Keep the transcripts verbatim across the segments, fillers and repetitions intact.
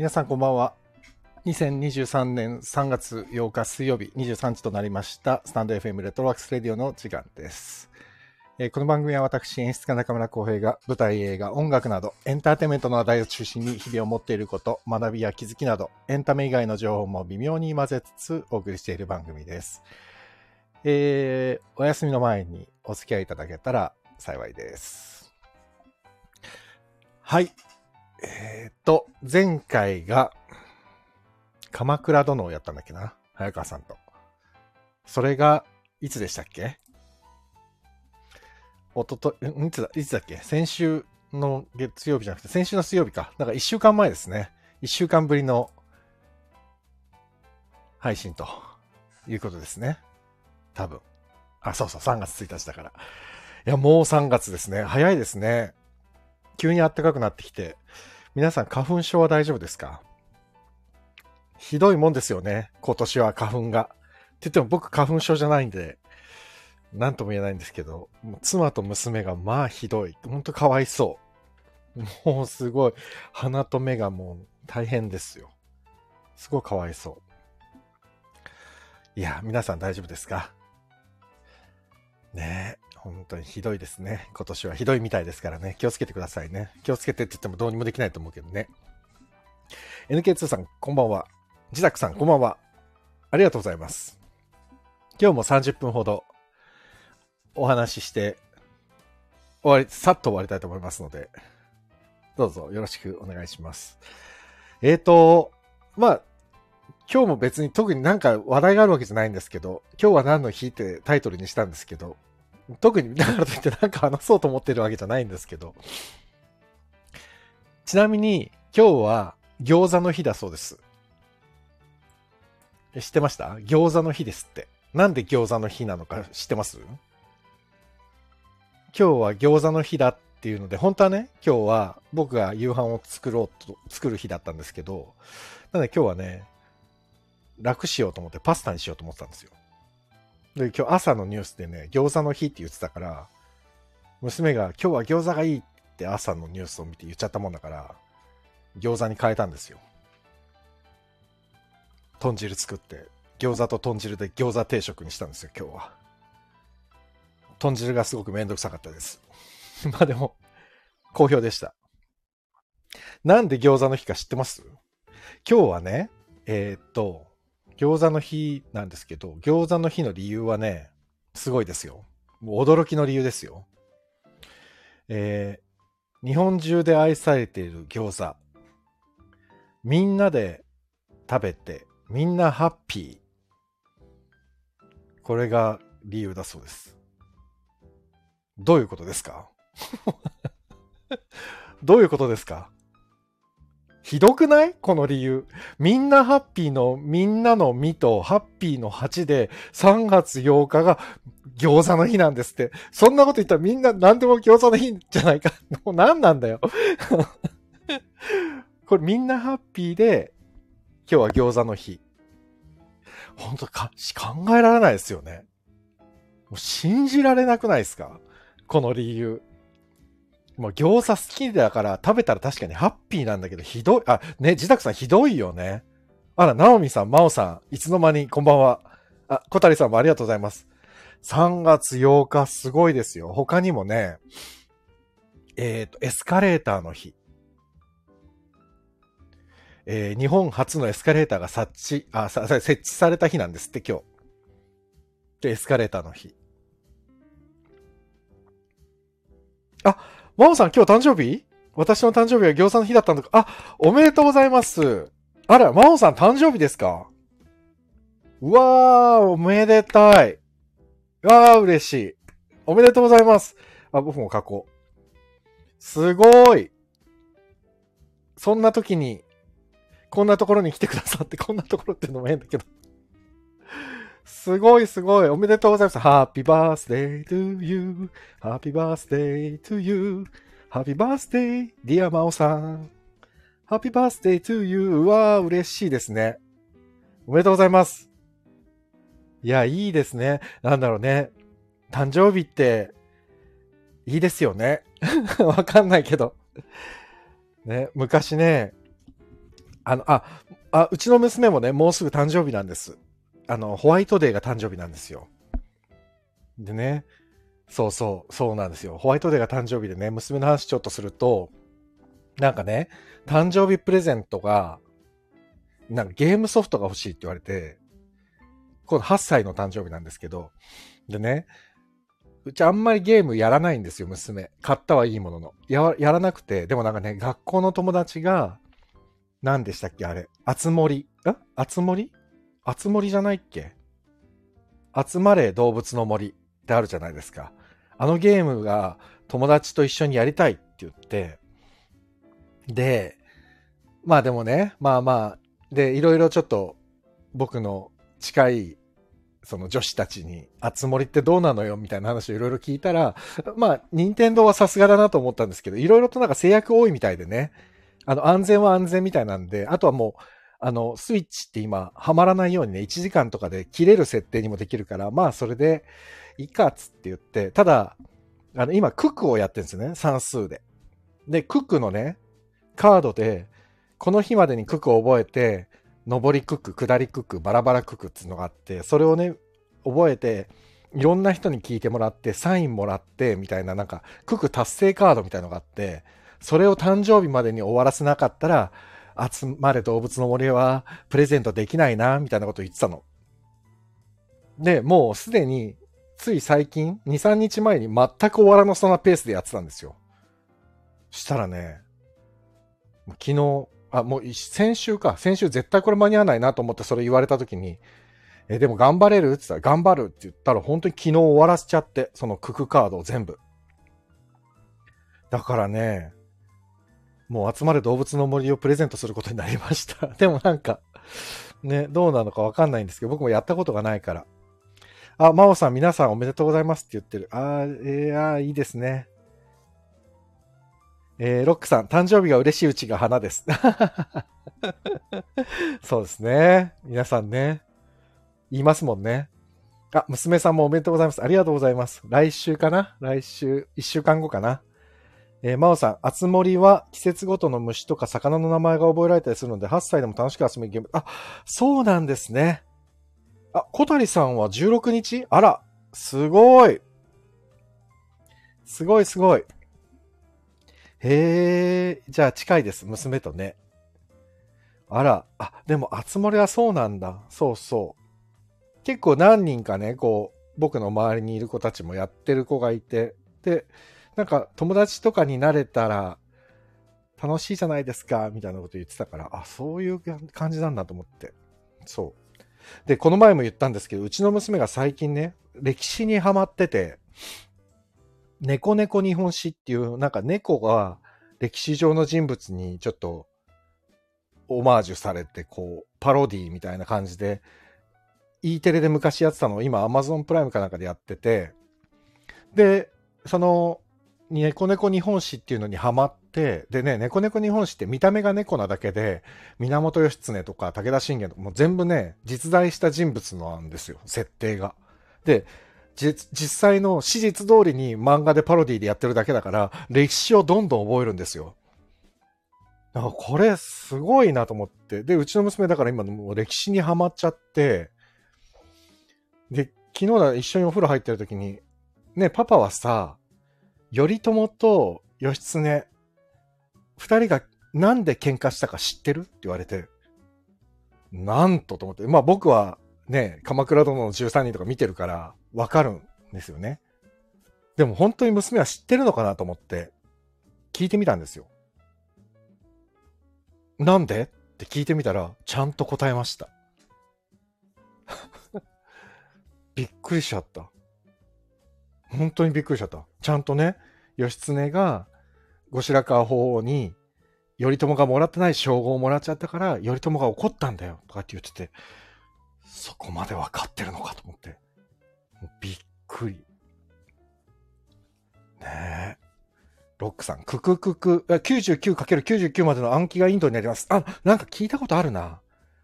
皆さんこんばんは。にせんにじゅうさんねんさんがつようか水曜日にじゅうさんじとなりました。スタンド エフエム レトロワークスレディオの時間です。えー、この番組は私演出家中村光平が舞台、映画、音楽などエンターテインメントの話題を中心に日々を持っていること、学びや気づきなどエンタメ以外の情報も微妙に混ぜつつお送りしている番組です。えー、お休みの前にお付き合いいただけたら幸いです。はい。えー、っと前回が鎌倉殿をやったんだっけな、早川さんと。それがいつでしたっけ？おとといつだいつだっけ？先週の月曜日じゃなくて先週の水曜日か。なんかいっしゅうかんまえですね。いっしゅうかんぶりの配信ということですね。多分。あ、そうそうさんがつついたちだから。いやもうさんがつですね。早いですね。急に暖かくなってきて、皆さん花粉症は大丈夫ですか？ひどいもんですよね、今年は花粉が。って言っても僕花粉症じゃないんで、なんとも言えないんですけど、もう妻と娘がまあひどい。ほんとかわいそう。もうすごい、鼻と目がもう大変ですよ。すごいかわいそう。いや、皆さん大丈夫ですか？ねえ。本当にひどいですね。今年はひどいみたいですからね。気をつけてくださいね。気をつけてって言ってもどうにもできないと思うけどね。エヌケーツー さん、こんばんは。自宅さん、こんばんは。ありがとうございます。今日もさんじゅっぷんほどお話しして、終わり、さっと終わりたいと思いますので、どうぞよろしくお願いします。えーと、まあ、今日も別に特になんか話題があるわけじゃないんですけど、今日は何の日ってタイトルにしたんですけど、特にだからといってなんか話そうと思ってるわけじゃないんですけど、ちなみに今日は餃子の日だそうです。知ってました？餃子の日ですって。なんで餃子の日なのか知ってます？今日は餃子の日だっていうので、本当はね、今日は僕が夕飯を作ろうと作る日だったんですけど、なので今日はね、楽しようと思ってパスタにしようと思ってたんですよ。で、今日朝のニュースでね、餃子の日って言ってたから、娘が今日は餃子がいいって朝のニュースを見て言っちゃったもんだから、餃子に変えたんですよ。豚汁作って餃子と豚汁で餃子定食にしたんですよ。今日は豚汁がすごくめんどくさかったですまあでも好評でした。なんで餃子の日か知ってます？今日はね、えー、っと餃子の日なんですけど、餃子の日の理由はね、すごいですよ。もう驚きの理由ですよ。えー、日本中で愛されている餃子、みんなで食べてみんなハッピー、これが理由だそうです。どういうことですかどういうことですか？ひどくない？この理由。みんなハッピーのみんなのみとハッピーのはちで、さんがつようかが餃子の日なんですって。そんなこと言ったらみんな何でも餃子の日じゃないか。もう何なんだよこれみんなハッピーで今日は餃子の日。本当か、考えられないですよね。もう信じられなくないですか？この理由。もう餃子好きだから食べたら確かにハッピーなんだけど、ひどい。あ、ね、自宅さんひどいよね。あら、ナオミさん、マオさん、いつの間にこんばんは。あ、小谷さんもありがとうございます。さんがつようかすごいですよ。他にもね、えっと、エスカレーターの日。えー、日本初のエスカレーターが設置、あ、さ、設置された日なんですって、今日。で、エスカレーターの日。あ、マオさん今日誕生日？私の誕生日は餃子の日だったのか。あ、おめでとうございます。あら、マオさん誕生日ですか？うわー、おめでたい。うわー、嬉しい。おめでとうございます。あ、僕も書こう。すごい。そんな時に、こんなところに来てくださって、こんなところっていうのも変だけど。すごいすごい。おめでとうございます。Happy birthday to you.Happy birthday to you.Happy birthday, dear マオさん。Happy birthday to you. うわー、嬉しいですね。おめでとうございます。いや、いいですね。なんだろうね。誕生日って、いいですよね。わかんないけど。ね、昔ね、あの、あ、あ、うちの娘もね、もうすぐ誕生日なんです。あの、ホワイトデーが誕生日なんですよ。でね、そうそう、そうなんですよ。ホワイトデーが誕生日でね、娘の話ちょっとすると、なんかね、誕生日プレゼントが、なんかゲームソフトが欲しいって言われて、このはっさいの誕生日なんですけど、でね、うちあんまりゲームやらないんですよ、娘。買ったはいいものの。や、やらなくて、でもなんかね、学校の友達が、何でしたっけあれ。あつ森。えあつ森あつ森じゃないっけ集まれ動物の森ってあるじゃないですか。あのゲームが友達と一緒にやりたいって言って、で、まあでもね、まあまあ、で、いろいろちょっと僕の近いその女子たちに、あつ森ってどうなのよみたいな話をいろいろ聞いたら、まあ、任天堂はさすがだなと思ったんですけど、いろいろとなんか制約多いみたいでね、あの、安全は安全みたいなんで、あとはもう、あの、スイッチって今、はまらないようにね、いちじかんとかで切れる設定にもできるから、まあ、それで、いいかっつって言って、ただ、あの、今、クックをやってるんですよね、算数で。で、クックのね、カードで、この日までにクックを覚えて、上りクック、下りクック、バラバラクックっていうのがあって、それをね、覚えて、いろんな人に聞いてもらって、サインもらって、みたいな、なんか、クック達成カードみたいのがあって、それを誕生日までに終わらせなかったら、集まれ動物の森はプレゼントできないな、みたいなことを言ってたの。で、もうすでに、つい最近、に、さんにちまえに全く終わらなそうなペースでやってたんですよ。したらね、昨日、あ、もう先週か。先週絶対これ間に合わないなと思ってそれ言われた時に、え、でも頑張れるって言ったら、頑張るって言ったら本当に昨日終わらせちゃって、そのククカードを全部。だからね、もう集まる動物の森をプレゼントすることになりました。でもなんか、ね、どうなのかわかんないんですけど、僕もやったことがないから。あ、真央さん、皆さんおめでとうございますって言ってる。あー、えー、あー、いいですね。えー、ロックさん、誕生日が嬉しいうちが花です。そうですね。皆さんね、言いますもんね。あ、娘さんもおめでとうございます。ありがとうございます。来週かな？来週、いっしゅうかんごかな？えー、真央さん、あつ森は季節ごとの虫とか魚の名前が覚えられたりするので、はっさいでも楽しく遊べるゲーム。あ、そうなんですね。あ、小谷さんはじゅうろくにち？あら、すごい。すごいすごい。へえ、じゃあ近いです、娘とね。あら、あ、でもあつ森はそうなんだ。そうそう。結構何人かね、こう、僕の周りにいる子たちもやってる子がいて、で、なんか友達とかになれたら楽しいじゃないですかみたいなこと言ってたから、あ、そういう感じなんだと思って。そうで、この前も言ったんですけど、うちの娘が最近ね、歴史にハマってて、猫猫日本史っていう、なんか猫が歴史上の人物にちょっとオマージュされて、こうパロディみたいな感じで E テレで昔やってたのを今 Amazon プライムかなんかでやってて、でそのネコネコ日本史っていうのにハマって、でね、ネコネコ日本史って見た目が猫なだけで、源義経とか武田信玄とかもう全部ね、実在した人物なんですよ、設定が。で、実際の史実通りに漫画でパロディでやってるだけだから、歴史をどんどん覚えるんですよ。だからこれすごいなと思って、でうちの娘だから今もう歴史にハマっちゃって、で昨日だ一緒にお風呂入ってる時にね、パパはさ、頼朝と義経、二人がなんで喧嘩したか知ってる？って言われて、なんとと思って、まあ僕はね、鎌倉殿のじゅうさんにんとか見てるからわかるんですよね。でも本当に娘は知ってるのかなと思って聞いてみたんですよ。なんで？って聞いてみたら、ちゃんと答えました。びっくりしちゃった。本当にびっくりしちゃった。ちゃんとね、義経が後白河法皇に頼朝がもらってない称号をもらっちゃったから頼朝が怒ったんだよとかって言ってて、そこまで分かってるのかと思って、びっくり。ねえ。ロックさん、クククク、きゅうじゅうきゅうかけるきゅうじゅうきゅう までの暗記がインドになります。あ、なんか聞いたことあるな。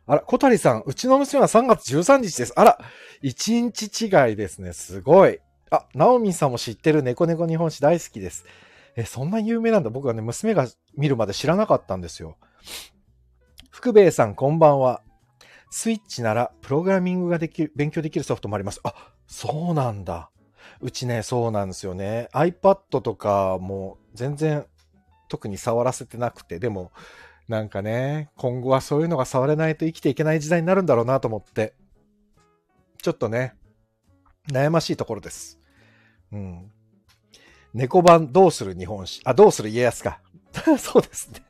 あら、小谷さん、うちの娘はさんがつじゅうさんにちです。あら、いちにち違いですね。すごい。あ、ナオミンさんも知ってる、猫猫日本史大好きです。え、そんな有名なんだ。僕はね、娘が見るまで知らなかったんですよ。福兵衛さんこんばんは。スイッチならプログラミングができる、勉強できるソフトもあります。あ、そうなんだ。うちね、そうなんですよね。 iPad とかも全然特に触らせてなくて、でもなんかね、今後はそういうのが触れないと生きていけない時代になるんだろうなと思って、ちょっとね、悩ましいところです。うん。猫版どうする日本史、あ、どうする家康か。そうですね。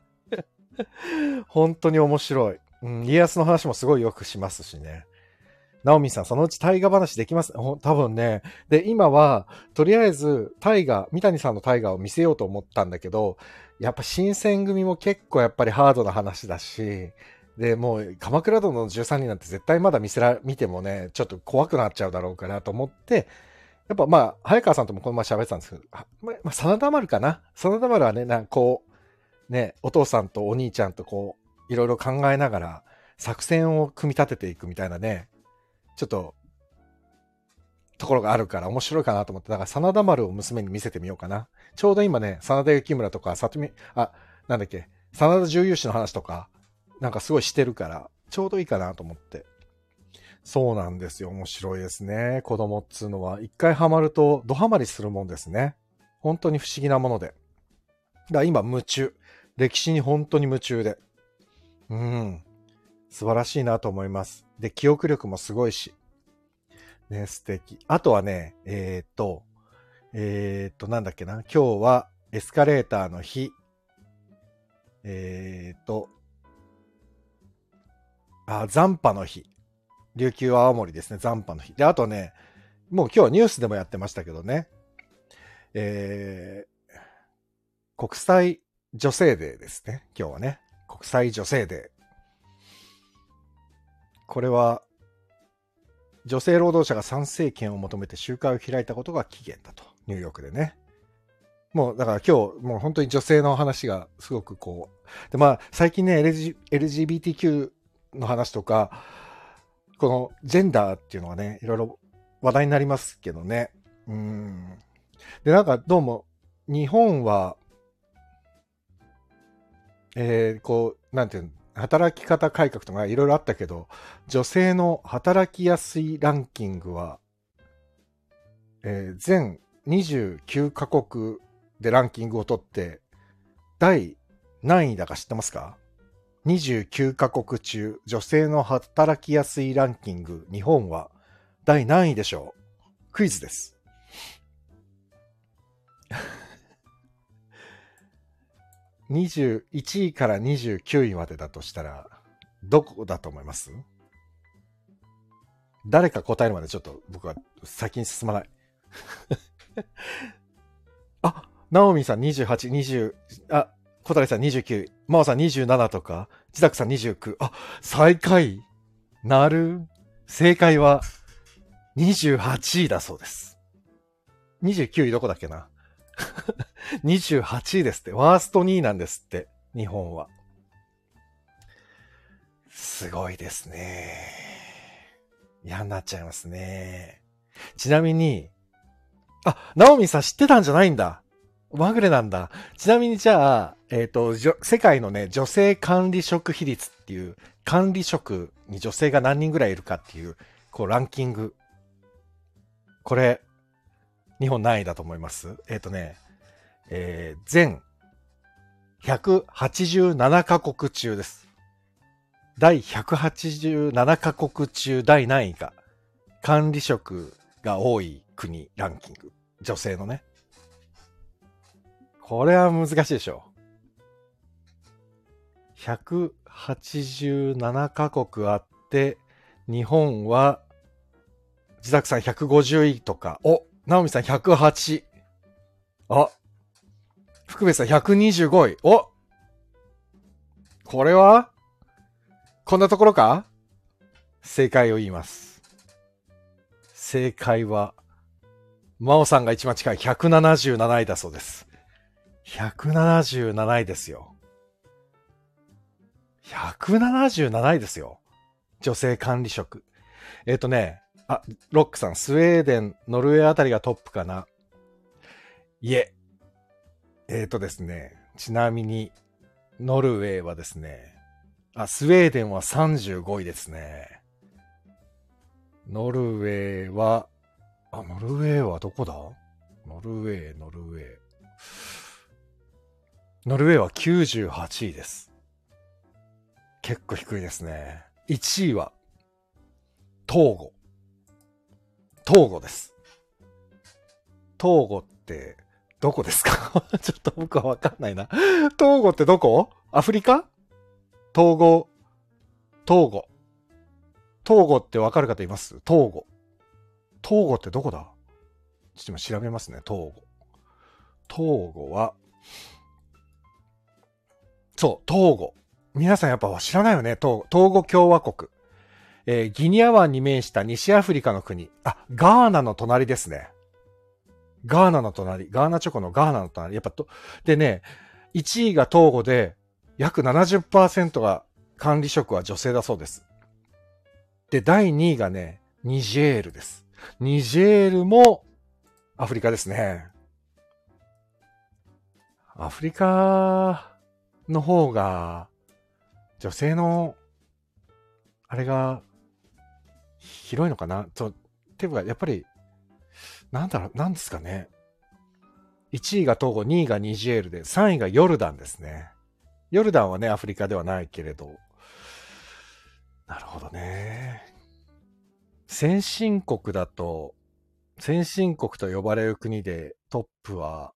本当に面白い、うん。家康の話もすごいよくしますしね。ナオミさん、そのうち大河話できます。多分ね。で、今は、とりあえず、大河、三谷さんの大河を見せようと思ったんだけど、やっぱ新選組も結構やっぱりハードな話だし、で、もう、鎌倉殿のじゅうさんにんなんて絶対まだ見せら、見てもね、ちょっと怖くなっちゃうだろうかなと思って、やっぱまあ、早川さんともこの前喋ってたんですけど、あ、まあ、真田丸かな。真田丸はね、なんかこう、ね、お父さんとお兄ちゃんとこう、いろいろ考えながら、作戦を組み立てていくみたいなね、ちょっと、ところがあるから面白いかなと思って、だから真田丸を娘に見せてみようかな。ちょうど今ね、真田幸村とか、里見、あ、なんだっけ、真田重勇士の話とか、なんかすごいしてるから、ちょうどいいかなと思って。そうなんですよ。面白いですね。子供っつうのは、一回ハマるとドハマりするもんですね。本当に不思議なもので。だから今、夢中。歴史に本当に夢中で。うん。素晴らしいなと思います。で、記憶力もすごいし。ね、素敵。あとはね、えー、っと、えー、っと、なんだっけな。今日はエスカレーターの日。えー、っと、あ、残波の日。琉球青森ですね、残波の日。で、あとね、もう今日ニュースでもやってましたけどね、えー、国際女性デーですね、今日はね。国際女性デー。これは、女性労働者が参政権を求めて集会を開いたことが起源だと、ニューヨークでね。もうだから今日、もう本当に女性の話がすごくこう、でまあ、最近ね、エルジービーティーキューの話とか、このジェンダーっていうのはね、いろいろ話題になりますけどね。うーん。で、なんかどうも日本は、えー、こう、なんていうの、働き方改革とかいろいろあったけど、女性の働きやすいランキングは、えー、全にじゅうきゅうかこくでランキングを取って、第何位だか知ってますか？にじゅうきゅうかこく中、女性の働きやすいランキング、日本は第何位でしょう？クイズです。にじゅういちいからにじゅうきゅういまでだとしたら、どこだと思います？誰か答えるまでちょっと僕は先に進まない。あ、ナオミさんにじゅうはち、にじゅう、あ、小谷さんにじゅうきゅうい、マオさんにじゅうななとか、自宅さんにじゅうきゅう、あ、最下位なる。正解はにじゅうはちいだそうです。にじゅうきゅういどこだっけな。にじゅうはちいですって。ワーストにいなんですって、日本は。すごいですね。嫌になっちゃいますね。ちなみに、あ、ナオミさん知ってたんじゃないんだ、まぐれなんだ。ちなみにじゃあ、えっと、世界のね、女性管理職比率っていう、管理職に女性が何人ぐらいいるかっていう、こう、ランキング。これ、日本何位だと思います？えっとね、えー、全ひゃくはちじゅうななかこく中です。第ひゃくはちじゅうななかこく中第何位か。管理職が多い国ランキング。女性のね。これは難しいでしょう。ひゃくはちじゅうななかこくあって、日本は、自宅さんひゃくごじゅういとか、お、ナオミさんひゃくはち。あ、福部さんひゃくにじゅうごい。お、これはこんなところか？正解を言います。正解は、マオさんが一番近いひゃくななじゅうなないだそうです。ひゃくななじゅうなないですよ。ひゃくななじゅうなないですよ。女性管理職。えっとね、あ、ロックさん、スウェーデン、ノルウェーあたりがトップかな。いえ。えっとですね、ちなみに、ノルウェーはですね、あ、スウェーデンはさんじゅうごいですね。ノルウェーは、あ、ノルウェーはどこだ？ノルウェー、ノルウェー。ノルウェーはきゅうじゅうはちいです。結構低いですね。いちいは、東郷。東郷です。東郷って、どこですか？ちょっと僕はわかんないな。東郷ってどこ？アフリカ？東郷。東郷。東郷ってわかる方います？東郷。東郷ってどこだ？ちょっと今調べますね、東郷。東郷は、そう、東郷。皆さんやっぱ知らないよね、東郷共和国。えー、ギニア湾に面した西アフリカの国。あ、ガーナの隣ですね。ガーナの隣。ガーナチョコのガーナの隣。やっぱと、でね、いちいが東郷で、約 ななじゅっパーセント が管理職は女性だそうです。で、だいにいがね、ニジェールです。ニジェールもアフリカですね。アフリカの方が女性のあれが広いのかなと、ていうかやっぱりなんだろう、なんですかね。いちいがトーゴ、にいがニジェールで、さんいがヨルダンですね。ヨルダンはね、アフリカではないけれど。なるほどね。先進国だと、先進国と呼ばれる国でトップは、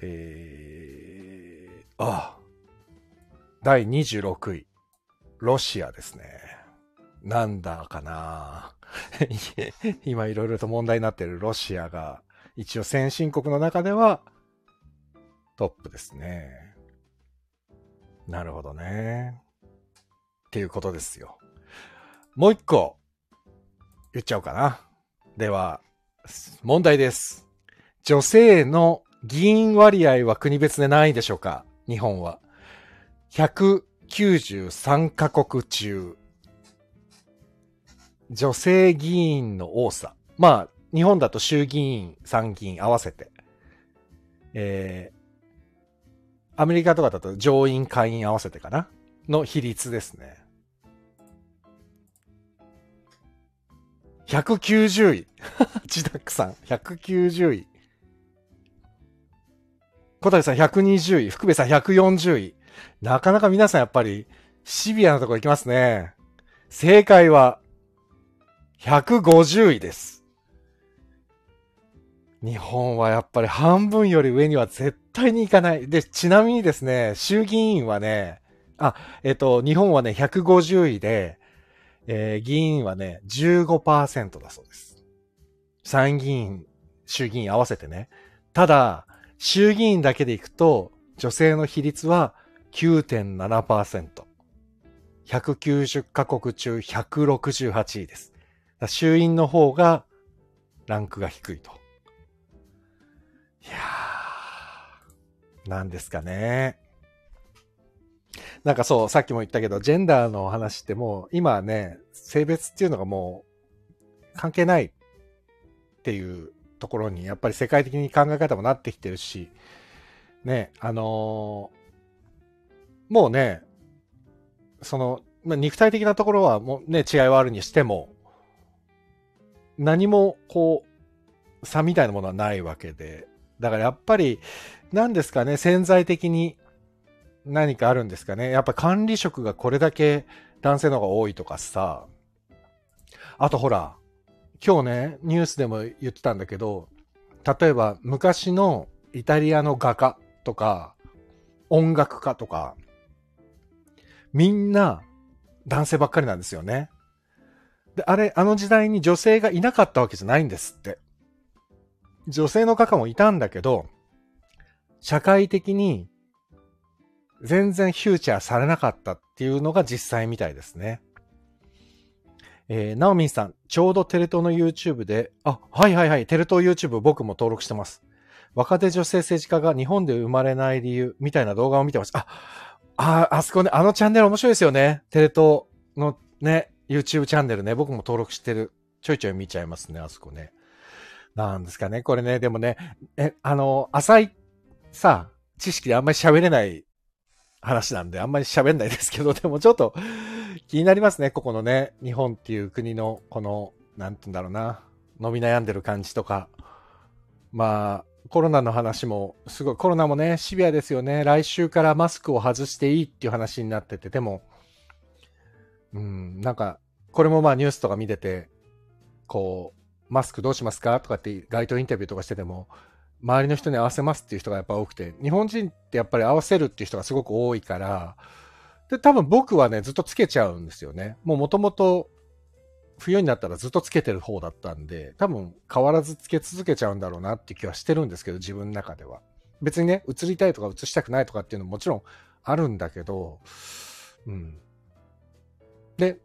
えー、あ、だいにじゅうろくい、ロシアですね。なんだかな。今いろいろと問題になっているロシアが、一応先進国の中ではトップですね。なるほどね。っていうことですよ。もう一個、言っちゃおうかな。では、問題です。女性の議員割合は国別で何位でしょうか？日本は。ひゃくきゅうじゅうさんかこく中。女性議員の多さ。まあ、日本だと衆議院、参議院合わせて。えーアメリカとかだと上院、下院合わせてかなの比率ですね。ひゃくきゅうじゅうい。ジダックさん、ひゃくきゅうじゅうい。小谷さん、ひゃくにじゅうい。福部さん、ひゃくよんじゅうい。なかなか皆さんやっぱりシビアなとこ行きますね。正解は、ひゃくごじゅういです。日本はやっぱり半分より上には絶対絶対に行かない。で、ちなみにですね、衆議院はね、あ、えっと、日本はね、ひゃくごじゅういで、えー、議員はね、じゅうごパーセント だそうです。参議院、衆議院合わせてね。ただ、衆議院だけで行くと、女性の比率は きゅうてんななパーセント。ひゃくきゅうじゅっかこく中ひゃくろくじゅうはちいです。衆院の方が、ランクが低いと。いやー。なんですかね。なんかそう、さっきも言ったけど、ジェンダーの話ってもう、今はね、性別っていうのがもう、関係ないっていうところに、やっぱり世界的に考え方もなってきてるし、ね、あのー、もうね、その、まあ、肉体的なところはもうね、違いはあるにしても、何もこう、差みたいなものはないわけで、だからやっぱり、何ですかね、潜在的に何かあるんですかね。やっぱ管理職がこれだけ男性の方が多いとかさ。あとほら、今日ね、ニュースでも言ってたんだけど、例えば昔のイタリアの画家とか、音楽家とか、みんな男性ばっかりなんですよね。で、あれ、あの時代に女性がいなかったわけじゃないんですって。女性の画家もいたんだけど、社会的に全然フューチャーされなかったっていうのが実際みたいですね。えー、ナオミンさん、ちょうどテレ東の YouTube で、あ、はいはいはい、テレ東 YouTube 僕も登録してます。若手女性政治家が日本で生まれない理由みたいな動画を見てました。あ、あ、あそこね、あのチャンネル面白いですよね。テレ東のね、YouTube チャンネルね、僕も登録してる。ちょいちょい見ちゃいますね、あそこね。なんですかね、これね、でもね、え、あの、浅い、さあ、知識であんまり喋れない話なんであんまり喋んないですけど、でもちょっと気になりますね、ここのね、日本っていう国のこの、なんて言うんだろうな、伸び悩んでる感じとか、まあコロナの話もすごい、コロナもねシビアですよね。来週からマスクを外していいっていう話になってて、でもうんなんかこれもまあニュースとか見てて、こうマスクどうしますかとかって街頭インタビューとかしてても、周りの人に合わせますっていう人がやっぱ多くて、日本人ってやっぱり合わせるっていう人がすごく多いから、で多分僕はねずっとつけちゃうんですよね。もう元々冬になったらずっとつけてる方だったんで、多分変わらずつけ続けちゃうんだろうなって気はしてるんですけど、自分の中では別にね、移りたいとか移したくないとかっていうのももちろんあるんだけど、うんで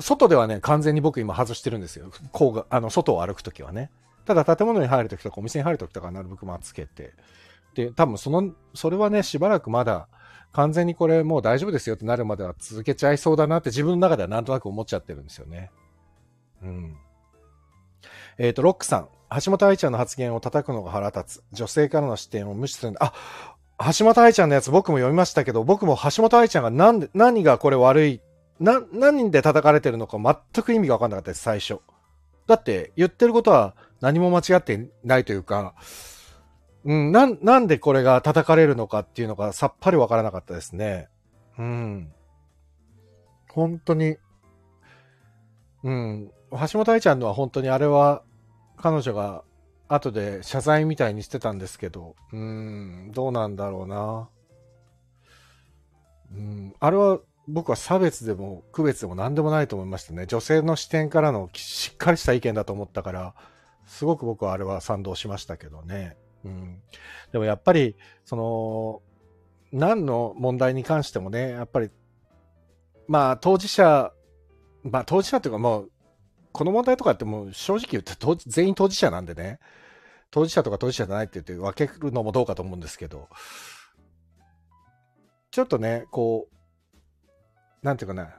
外ではね完全に僕今外してるんですよ、こうがあの外を歩くときはね。ただ建物に入るときとかお店に入るときとかなるべくまあつけて、で多分そのそれはねしばらくまだ完全にこれもう大丈夫ですよってなるまでは続けちゃいそうだなって自分の中ではなんとなく思っちゃってるんですよね。うん、えっ、ー、とロックさん、橋本愛ちゃんの発言を叩くのが腹立つ、女性からの視点を無視するんだ。あ、橋本愛ちゃんのやつ僕も読みましたけど、僕も橋本愛ちゃんがなんで何がこれ悪いな、何で叩かれてるのか全く意味が分かんなかったです最初。だって言ってることは何も間違ってないというか、うん、な, なんでこれが叩かれるのかっていうのがさっぱり分からなかったですね。うん、本当に、うん。橋本愛ちゃんのは本当にあれは彼女が後で謝罪みたいにしてたんですけど、うーんどうなんだろうな、うんあれは僕は差別でも区別でも何でもないと思いましたね。女性の視点からのしっかりした意見だと思ったから、すごく僕はあれは賛同しましたけどね。うんでもやっぱりその何の問題に関してもね、やっぱりまあ当事者まあ当事者というかもうこの問題とかってもう正直言って全員当事者なんでね、当事者とか当事者じゃないって言って分けるのもどうかと思うんですけど、ちょっとねこうなんていうかな、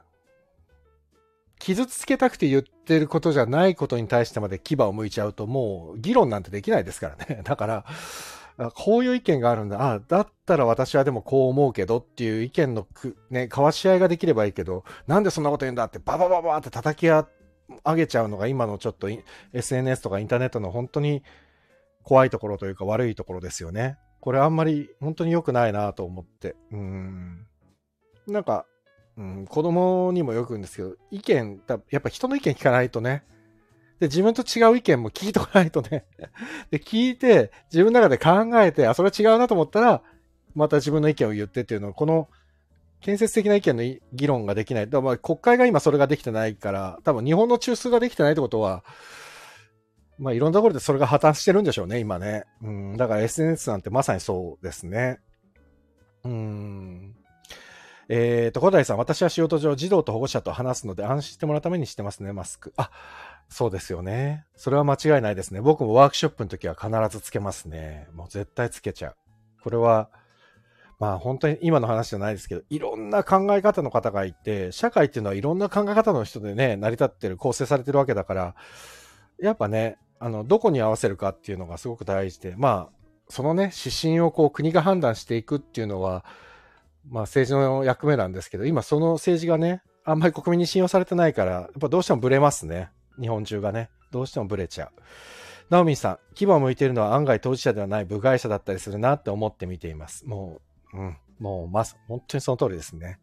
傷つけたくて言ってることじゃないことに対してまで牙を向いちゃうと、もう議論なんてできないですからね。だからこういう意見があるんだ、ああだったら私はでもこう思うけどっていう意見のく、ね、交わし合いができればいいけど、なんでそんなこと言うんだってババババって叩き合って上げちゃうのが今のちょっと エスエヌエス とかインターネットの本当に怖いところというか悪いところですよね。これあんまり本当に良くないなと思って、うーんなんか、うん、子供にもよく言うんですけど、意見やっぱ人の意見聞かないとね、で自分と違う意見も聞いとかないとねで聞いて自分の中で考えて、あそれは違うなと思ったらまた自分の意見を言ってっていうのを、この建設的な意見の議論ができない。だからまあ国会が今それができてないから、多分日本の中枢ができてないってことは、まあいろんなところでそれが破綻してるんでしょうね、今ね。うん、だから エスエヌエス なんてまさにそうですね。うん。えっ、ー、と、小田井さん、私は仕事上児童と保護者と話すので安心してもらうためにしてますね、マスク。あ、そうですよね。それは間違いないですね。僕もワークショップの時は必ずつけますね。もう絶対つけちゃう。これは、まあ本当に今の話じゃないですけど、いろんな考え方の方がいて、社会っていうのはいろんな考え方の人でね、成り立ってる、構成されてるわけだから、やっぱね、あの、どこに合わせるかっていうのがすごく大事で、まあ、そのね、指針をこう国が判断していくっていうのは、まあ政治の役目なんですけど、今その政治がね、あんまり国民に信用されてないから、やっぱどうしてもブレますね。日本中がね、どうしてもブレちゃう。ナオミさん、牙を向いているのは案外当事者ではない部外者だったりするなって思って見ています。もう、うん、もうまず本当にその通りですね。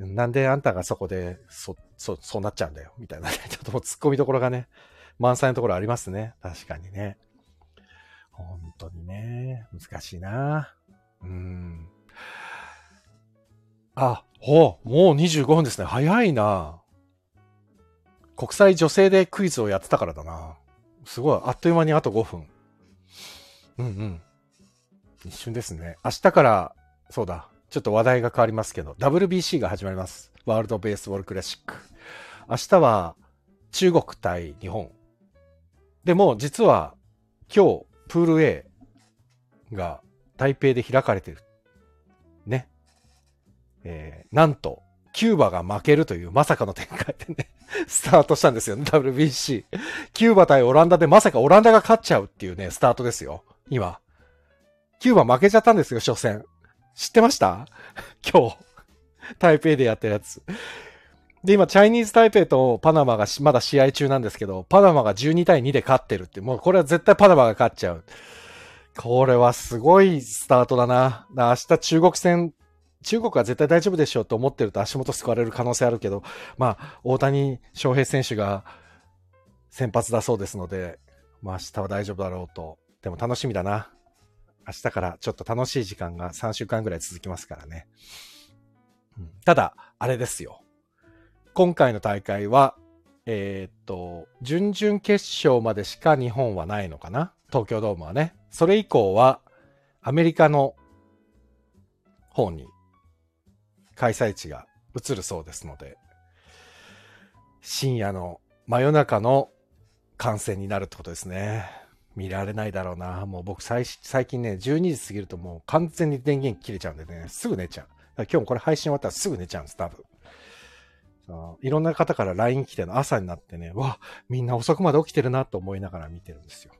なんであんたがそこでそそそうなっちゃうんだよみたいな、ね、ちょっともう突っ込みどころがね満載のところありますね。確かにね、本当にね難しいな。うーんあほうもうにじゅうごふんですね。早いな。国際女性でクイズをやってたからだな。すごいあっという間にあとごふん。うんうん一瞬ですね。明日から、そうだ、ちょっと話題が変わりますけど、ダブリュービーシー が始まります。ワールドベースボールクラシック。明日は中国対日本。でも実は今日、プール A が台北で開かれてる。ね。えー、なんと、キューバが負けるというまさかの展開でね、スタートしたんですよね、ダブリュービーシー。キューバ対オランダでまさかオランダが勝っちゃうっていうね、スタートですよ、今。キューバ負けちゃったんですよ、初戦。知ってました今日。台北でやったやつ。で、今、チャイニーズ台北とパナマがまだ試合中なんですけど、パナマがじゅうにたいにで勝ってるって、もうこれは絶対パナマが勝っちゃう。これはすごいスタートだな。明日中国戦、中国は絶対大丈夫でしょうと思ってると足元すくわれる可能性あるけど、まあ、大谷翔平選手が先発だそうですので、まあ明日は大丈夫だろうと。でも楽しみだな。明日からちょっと楽しい時間がさんしゅうかんぐらい続きますからね。ただ、あれですよ。今回の大会は、えー、っと、準々決勝までしか日本はないのかな？東京ドームはね。それ以降は、アメリカの方に開催地が移るそうですので、深夜の、真夜中の観戦になるってことですね。見られないだろうな。もう僕最、最近ね、じゅうにじ過ぎるともう完全に電源切れちゃうんでね、すぐ寝ちゃう。今日もこれ配信終わったらすぐ寝ちゃうんです、多分。いろんな方から ライン 来ての朝になってね、わ、みんな遅くまで起きてるなと思いながら見てるんですよ。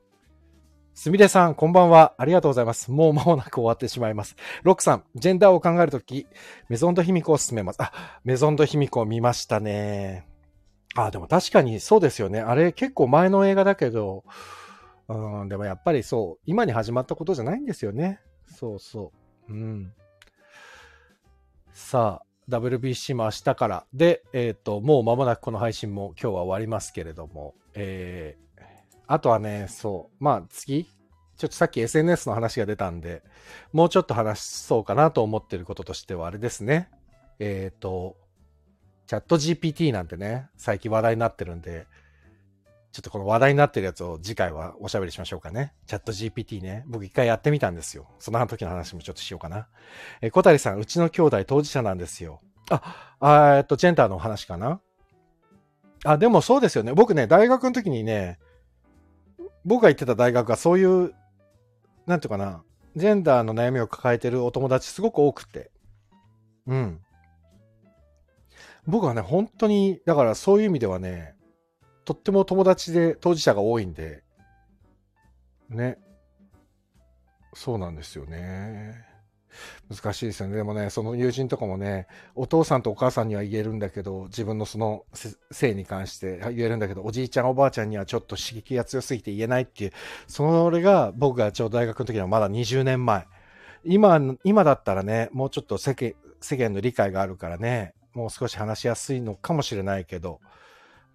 すみれさん、こんばんは。ありがとうございます。もう間もなく終わってしまいます。ロックさん、ジェンダーを考えるとき、メゾンド卑弥呼を進めます。あ、メゾンド卑弥呼見ましたね。あ、でも確かにそうですよね。あれ結構前の映画だけど、うん、でもやっぱりそう、今に始まったことじゃないんですよね。そうそう。うん。さあ、ダブリュービーシー も明日からで、えっと、もう間もなくこの配信も今日は終わりますけれども、えー、あとはね、そう、まあ次、ちょっとさっき エスエヌエス の話が出たんで、もうちょっと話そうかなと思ってることとしてはあれですね、えっと、チャット ジーピーティー なんてね、最近話題になってるんで、ちょっとこの話題になってるやつを次回はおしゃべりしましょうかね。チャット ジーピーティー ね。僕一回やってみたんですよ。その時の話もちょっとしようかな。えー、小谷さん、うちの兄弟当事者なんですよ。あ、あえっと、ジェンダーのお話かな。あ、でもそうですよね。僕ね、大学の時にね、僕が行ってた大学がそういう、なんていうかな、ジェンダーの悩みを抱えてるお友達すごく多くて。うん。僕はね、本当に、だからそういう意味ではね、とっても友達で当事者が多いんでね、そうなんですよね。難しいですよね。でもね、その友人とかもね、お父さんとお母さんには言えるんだけど、自分のその性に関して言えるんだけど、おじいちゃんおばあちゃんにはちょっと刺激が強すぎて言えないっていう、それが僕がちょうど大学の時はまだにじゅうねんまえ。今今だったらね、もうちょっと世間、世間の理解があるからね、もう少し話しやすいのかもしれないけど。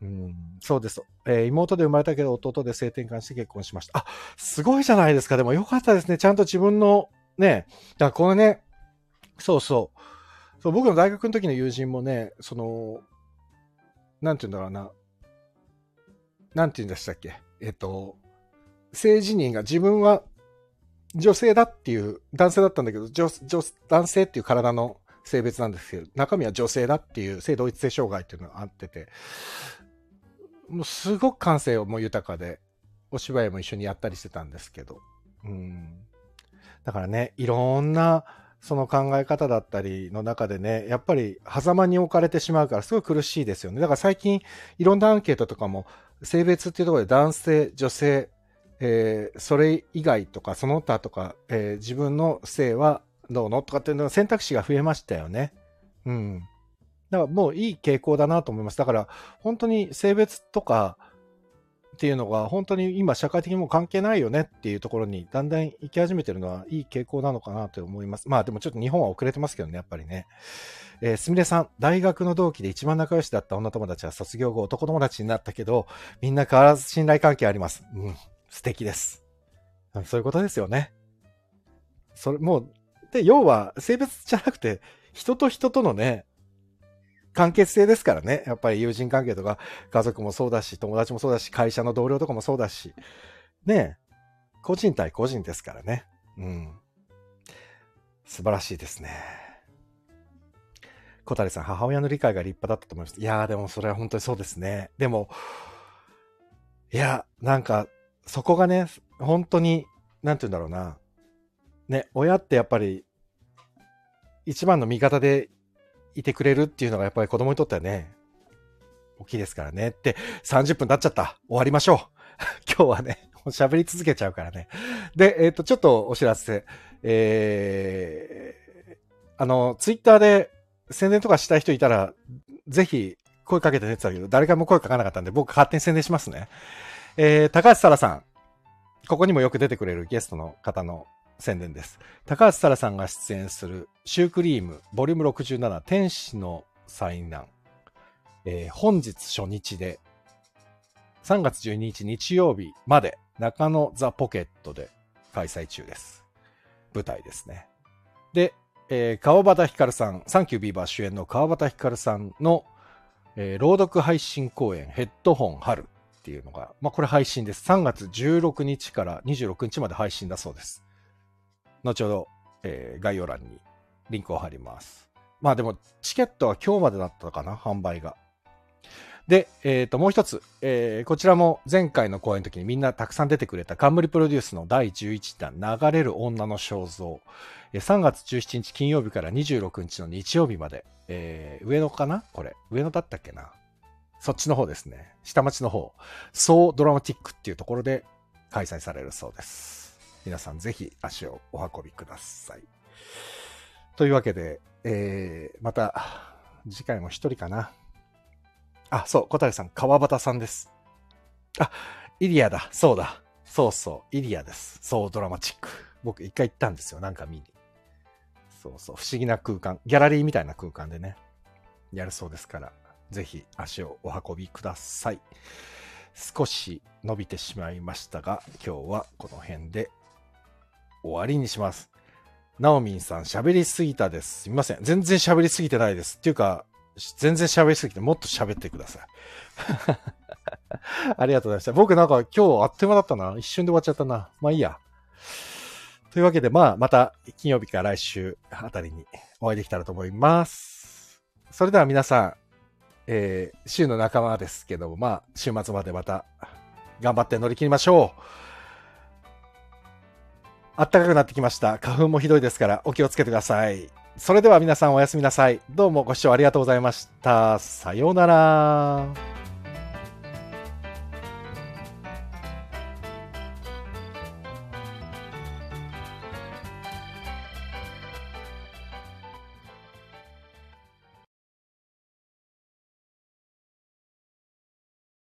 うん、そうです、えー。妹で生まれたけど弟で性転換して結婚しました。あ、すごいじゃないですか。でもよかったですね。ちゃんと自分のね、だからこのね、そうそう、そう僕の大学の時の友人もね、そのなんていうんだろうな、なんていうんでしたっけ、えっと性自認が自分は女性だっていう男性だったんだけど、女女男性っていう体の性別なんですけど、中身は女性だっていう性同一性障害っていうのがあってて。もうすごく感性も豊かで、お芝居も一緒にやったりしてたんですけど、うん。だからね、いろんなその考え方だったりの中でね、やっぱり狭間に置かれてしまうからすごい苦しいですよね。だから最近いろんなアンケートとかも、性別っていうところで男性、女性、えー、それ以外とかその他とか、えー、自分の性はどうのとかっていうのが選択肢が増えましたよね。うん。だからもういい傾向だなと思います。だから本当に性別とかっていうのが本当に今社会的にもう関係ないよねっていうところにだんだん行き始めてるのはいい傾向なのかなと思います。まあでもちょっと日本は遅れてますけどね、やっぱりね。えー、すみれさん、大学の同期で一番仲良しだった女友達は卒業後男友達になったけど、みんな変わらず信頼関係あります。うん、素敵です。そういうことですよね。それもう、で、要は性別じゃなくて人と人とのね、関係性ですからね。やっぱり友人関係とか家族もそうだし、友達もそうだし、会社の同僚とかもそうだし、ねえ、個人対個人ですからね。うん。素晴らしいですね。小谷さん、母親の理解が立派だったと思います。いやー、でもそれは本当にそうですね。でも、いや、なんか、そこがね、本当に、なんて言うんだろうな。ね、親ってやっぱり、一番の味方で、いてくれるっていうのがやっぱり子供にとってはね、大きいですからね。ってさんじゅっぷん経っちゃった。終わりましょう。今日はね、もう喋り続けちゃうからね。で、えっと、ちょっとお知らせ。えあの、ツイッターで宣伝とかしたい人いたら、ぜひ声かけてねって言ったけど、誰かも声かかなかったんで、僕勝手に宣伝しますね。えー、高橋沙羅さん。ここにもよく出てくれるゲストの方の宣伝です。高橋沙羅さんが出演するシュークリームボリュームろくじゅうなな天使の災難。えー、本日初日で、さんがつじゅうににち日曜日まで中野ザポケットで開催中です。舞台ですね。で、えー、川端光さん、サンキュービーバー主演の川端光さんの、えー、朗読配信公演ヘッドホン春っていうのが、まあ、これ配信です。さんがつじゅうろくにちからにじゅうろくにちまで配信だそうです。後ほど、えー、概要欄にリンクを貼ります。まあでもチケットは今日までだったかな、販売が。で、えっと、もう一つ、えー、こちらも前回の公演の時にみんなたくさん出てくれた冠プロデュースのだいじゅういちだん流れる女の肖像。さんがつじゅうしちにち金曜日からにじゅうろくにちの日曜日まで、えー、上野かなこれ。上野だったっけな、そっちの方ですね。下町の方。ソードラマティックっていうところで開催されるそうです。皆さんぜひ足をお運びください。というわけで、えー、また次回も一人かな。あ、そう、小谷さん、川端さんです。あ、イリアだ、そうだ、そうそう、イリアです。そう、ドラマチック。僕、一回行ったんですよ、なんか見に。そうそう、不思議な空間、ギャラリーみたいな空間でね、やるそうですから、ぜひ足をお運びください。少し伸びてしまいましたが、今日はこの辺で終わりにします。ナオミンさん、喋りすぎたです。すみません、全然喋りすぎてないです。っていうか、全然喋りすぎてもっと喋ってください。ありがとうございました。僕なんか今日あっという間だったな。一瞬で終わっちゃったな。まあいいや。というわけで、まあまた金曜日か来週あたりにお会いできたらと思います。それでは皆さん、えー、週の仲間ですけども、まあ週末までまた頑張って乗り切りましょう。あったかくなってきました。花粉もひどいですからお気をつけてください。それでは皆さんおやすみなさい。どうもご視聴ありがとうございました。さようなら。